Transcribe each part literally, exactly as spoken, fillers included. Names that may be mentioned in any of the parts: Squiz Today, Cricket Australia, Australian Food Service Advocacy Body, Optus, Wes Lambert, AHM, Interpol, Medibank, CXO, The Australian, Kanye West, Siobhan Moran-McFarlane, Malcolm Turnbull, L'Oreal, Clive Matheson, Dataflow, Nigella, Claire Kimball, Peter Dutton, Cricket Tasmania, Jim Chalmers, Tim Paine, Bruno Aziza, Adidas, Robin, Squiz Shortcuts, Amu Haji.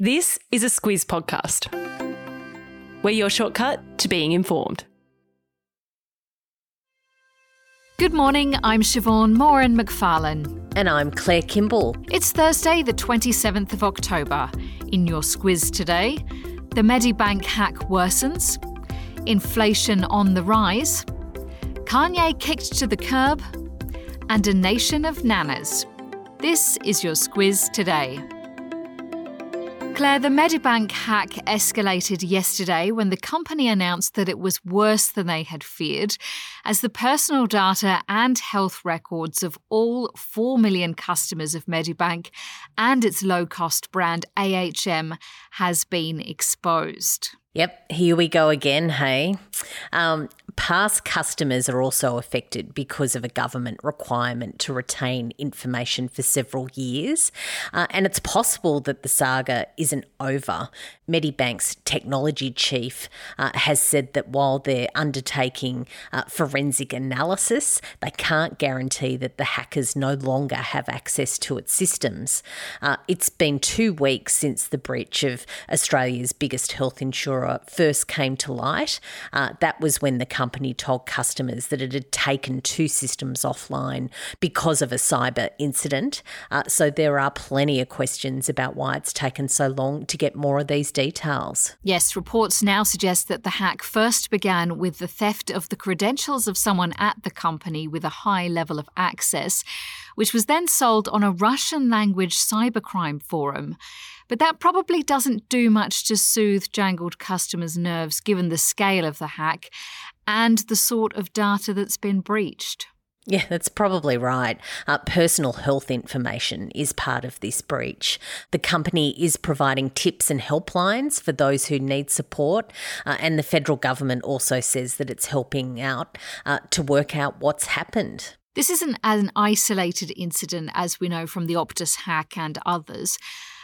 This is a Squiz podcast. We're your shortcut to being informed. Good morning, I'm Siobhan Moran-McFarlane. And I'm Claire Kimball. It's Thursday the twenty-seventh of October. In your Squiz today, the Medibank hack worsens, inflation on the rise, Kanye kicked to the curb, and a nation of nanas. This is your Squiz today. Claire, the Medibank hack escalated yesterday when the company announced that it was worse than they had feared, as the personal data and health records of all four million customers of Medibank and its low-cost brand A H M has been exposed. Yep, here we go again, hey. Um, past customers are also affected because of a government requirement to retain information for several years. Uh, and it's possible that the saga isn't over. Medibank's technology chief uh, has said that while they're undertaking uh, forensic analysis, they can't guarantee that the hackers no longer have access to its systems. Uh, it's been two weeks since the breach of Australia's biggest health insurer first came to light. Uh, that was when the company told customers that it had taken two systems offline because of a cyber incident. Uh, so there are plenty of questions about why it's taken so long to get more of these details. Yes, reports now suggest that the hack first began with the theft of the credentials of someone at the company with a high level of access, which was then sold on a Russian-language cybercrime forum. But that probably doesn't do much to soothe jangled customers' nerves given the scale of the hack and the sort of data that's been breached. Yeah, that's probably right. Uh, personal health information is part of this breach. The company is providing tips and helplines for those who need support, uh, and the federal government also says that it's helping out uh, to work out what's happened. This isn't an isolated incident, as we know from the Optus hack and others.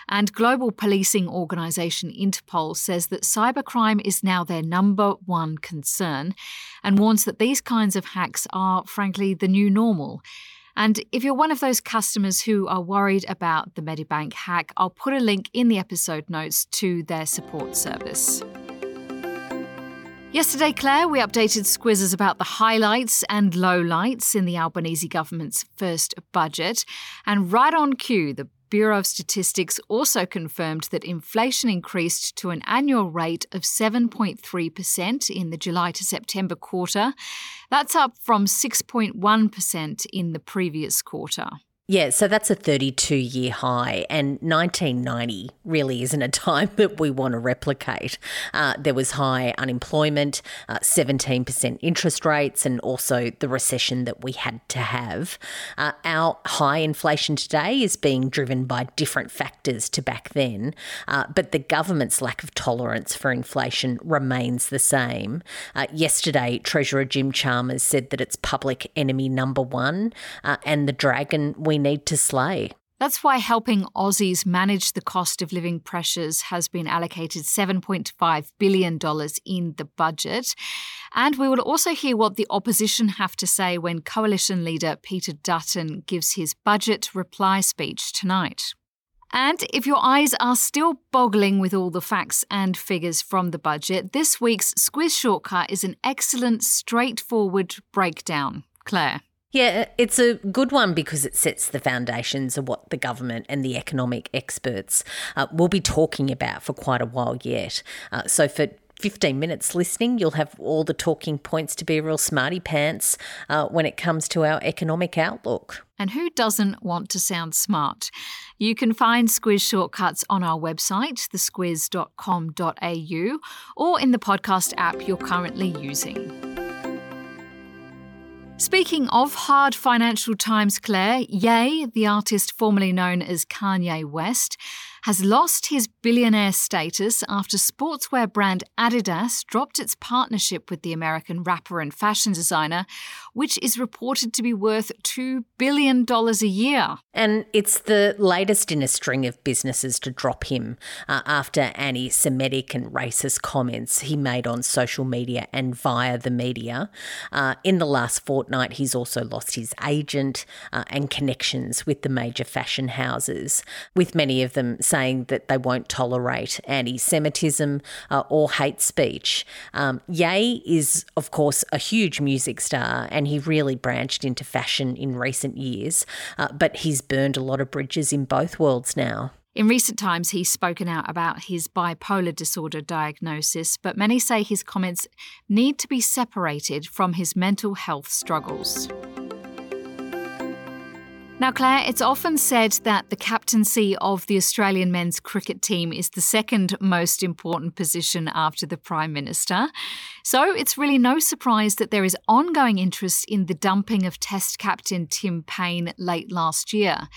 And global policing organisation Interpol says that cybercrime is now their number one concern and warns that these kinds of hacks are, frankly, the new normal. And if you're one of those customers who are worried about the Medibank hack, I'll put a link in the episode notes to their support service. Yesterday, Claire, we updated Squizzers about the highlights and lowlights in the Albanese government's first budget. And right on cue, the Bureau of Statistics also confirmed that inflation increased to an annual rate of seven point three percent in the July to September quarter. That's up from six point one percent in the previous quarter. Yeah, so that's a thirty-two-year high, and nineteen ninety really isn't a time that we want to replicate. Uh, there was high unemployment, uh, seventeen percent interest rates, and also the recession that we had to have. Uh, our high inflation today is being driven by different factors to back then, uh, but the government's lack of tolerance for inflation remains the same. Uh, yesterday, Treasurer Jim Chalmers said that it's public enemy number one, uh, and the dragon we We need to slay. That's why helping Aussies manage the cost of living pressures has been allocated seven point five billion dollars in the budget. And we will also hear what the opposition have to say when Coalition leader Peter Dutton gives his budget reply speech tonight. And if your eyes are still boggling with all the facts and figures from the budget, this week's Squiz Shortcut is an excellent, straightforward breakdown. Claire. Yeah, it's a good one because it sets the foundations of what the government and the economic experts uh, will be talking about for quite a while yet. Uh, so for fifteen minutes listening, you'll have all the talking points to be real smarty pants uh, when it comes to our economic outlook. And who doesn't want to sound smart? You can find Squiz Shortcuts on our website, the squiz dot com dot a u, or in the podcast app you're currently using. Speaking of hard financial times, Claire, Ye, the artist formerly known as Kanye West, has lost his billionaire status after sportswear brand Adidas dropped its partnership with the American rapper and fashion designer, which is reported to be worth two billion dollars a year. And it's the latest in a string of businesses to drop him uh, after anti-Semitic and racist comments he made on social media and via the media. Uh, in the last fortnight, Night, he's also lost his agent uh, and connections with the major fashion houses, with many of them saying that they won't tolerate anti-Semitism uh, or hate speech. Um, Ye is, of course, a huge music star, and he really branched into fashion in recent years, uh, but he's burned a lot of bridges in both worlds now. In recent times, he's spoken out about his bipolar disorder diagnosis, but many say his comments need to be separated from his mental health struggles. Now, Claire, it's often said that the captaincy of the Australian men's cricket team is the second most important position after the Prime Minister. So it's really no surprise that there is ongoing interest in the dumping of Test captain Tim Paine late last year.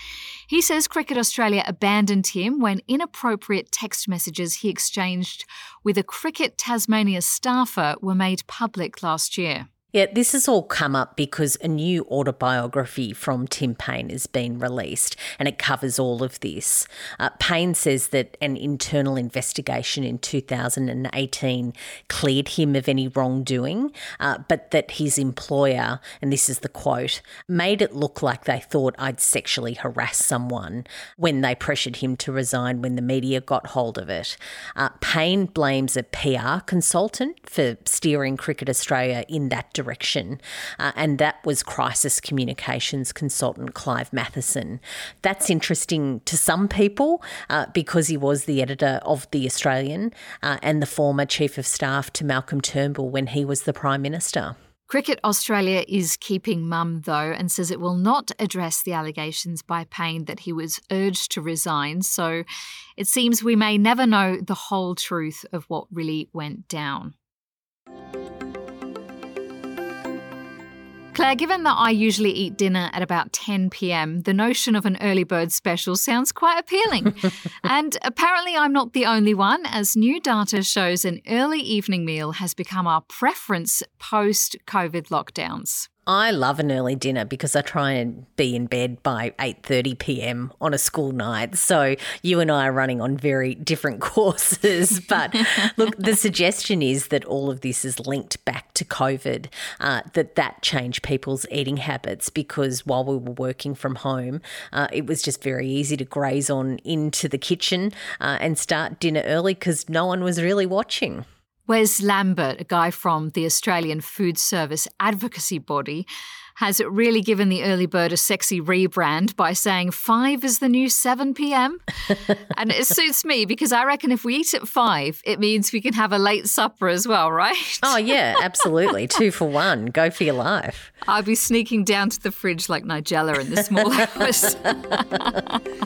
He says Cricket Australia abandoned him when inappropriate text messages he exchanged with a Cricket Tasmania staffer were made public last year. Yeah, this has all come up because a new autobiography from Tim Paine has been released, and it covers all of this. Uh, Paine says that an internal investigation in two thousand eighteen cleared him of any wrongdoing, uh, but that his employer, and this is the quote, made it look like they thought I'd sexually harassed someone when they pressured him to resign when the media got hold of it. Uh, Paine blames a P R consultant for steering Cricket Australia in that direction. direction, uh, and that was crisis communications consultant Clive Matheson. That's interesting to some people uh, because he was the editor of The Australian uh, and the former chief of staff to Malcolm Turnbull when he was the Prime Minister. Cricket Australia is keeping mum, though, and says it will not address the allegations by Paine that he was urged to resign. So it seems we may never know the whole truth of what really went down. Claire, given that I usually eat dinner at about ten p.m, the notion of an early bird special sounds quite appealing. And apparently I'm not the only one, as new data shows an early evening meal has become our preference post-COVID lockdowns. I love an early dinner because I try and be in bed by eight thirty p.m. on a school night. So you and I are running on very different courses. But look, the suggestion is that all of this is linked back to COVID, uh, that that changed people's eating habits because while we were working from home, uh, it was just very easy to graze on into the kitchen uh, and start dinner early because no one was really watching. Wes Lambert, a guy from the Australian Food Service Advocacy Body, has really given the early bird a sexy rebrand by saying five is the new seven p.m. And it suits me because I reckon if we eat at five, it means we can have a late supper as well, right? Oh, yeah, absolutely. Two for one. Go for your life. I'll be sneaking down to the fridge like Nigella in the small hours.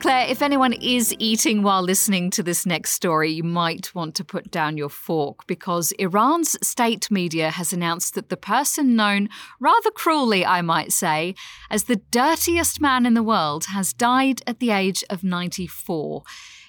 Claire, if anyone is eating while listening to this next story, you might want to put down your fork because Iran's state media has announced that the person known, rather cruelly I might say, as the dirtiest man in the world has died at the age of ninety-four.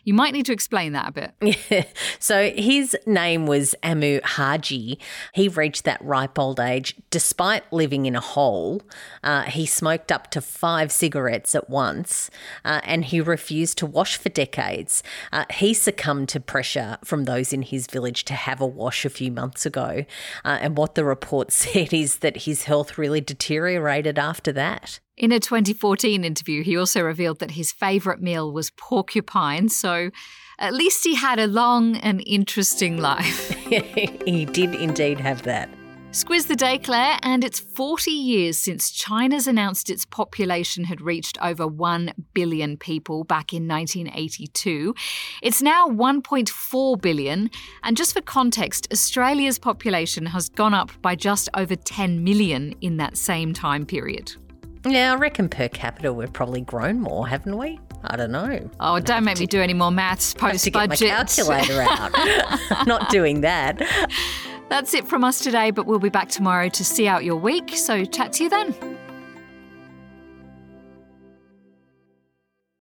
You might need to explain that a bit. Yeah. So his name was Amu Haji. He reached that ripe old age despite living in a hole. Uh, he smoked up to five cigarettes at once uh, and he refused to wash for decades. Uh, he succumbed to pressure from those in his village to have a wash a few months ago. Uh, and what the report said is that his health really deteriorated after that. In a twenty fourteen interview, he also revealed that his favourite meal was porcupine, so at least he had a long and interesting life. He did indeed have that. Squiz the day, Claire, and it's forty years since China's announced its population had reached over one billion people back in nineteen eighty-two. It's now one point four billion, and just for context, Australia's population has gone up by just over ten million in that same time period. Yeah, I reckon per capita we've probably grown more, haven't we? I don't know. Oh, don't make me do any more maths post-budget. I have to get my calculator out. Not doing that. That's it from us today, but we'll be back tomorrow to see out your week. So chat to you then.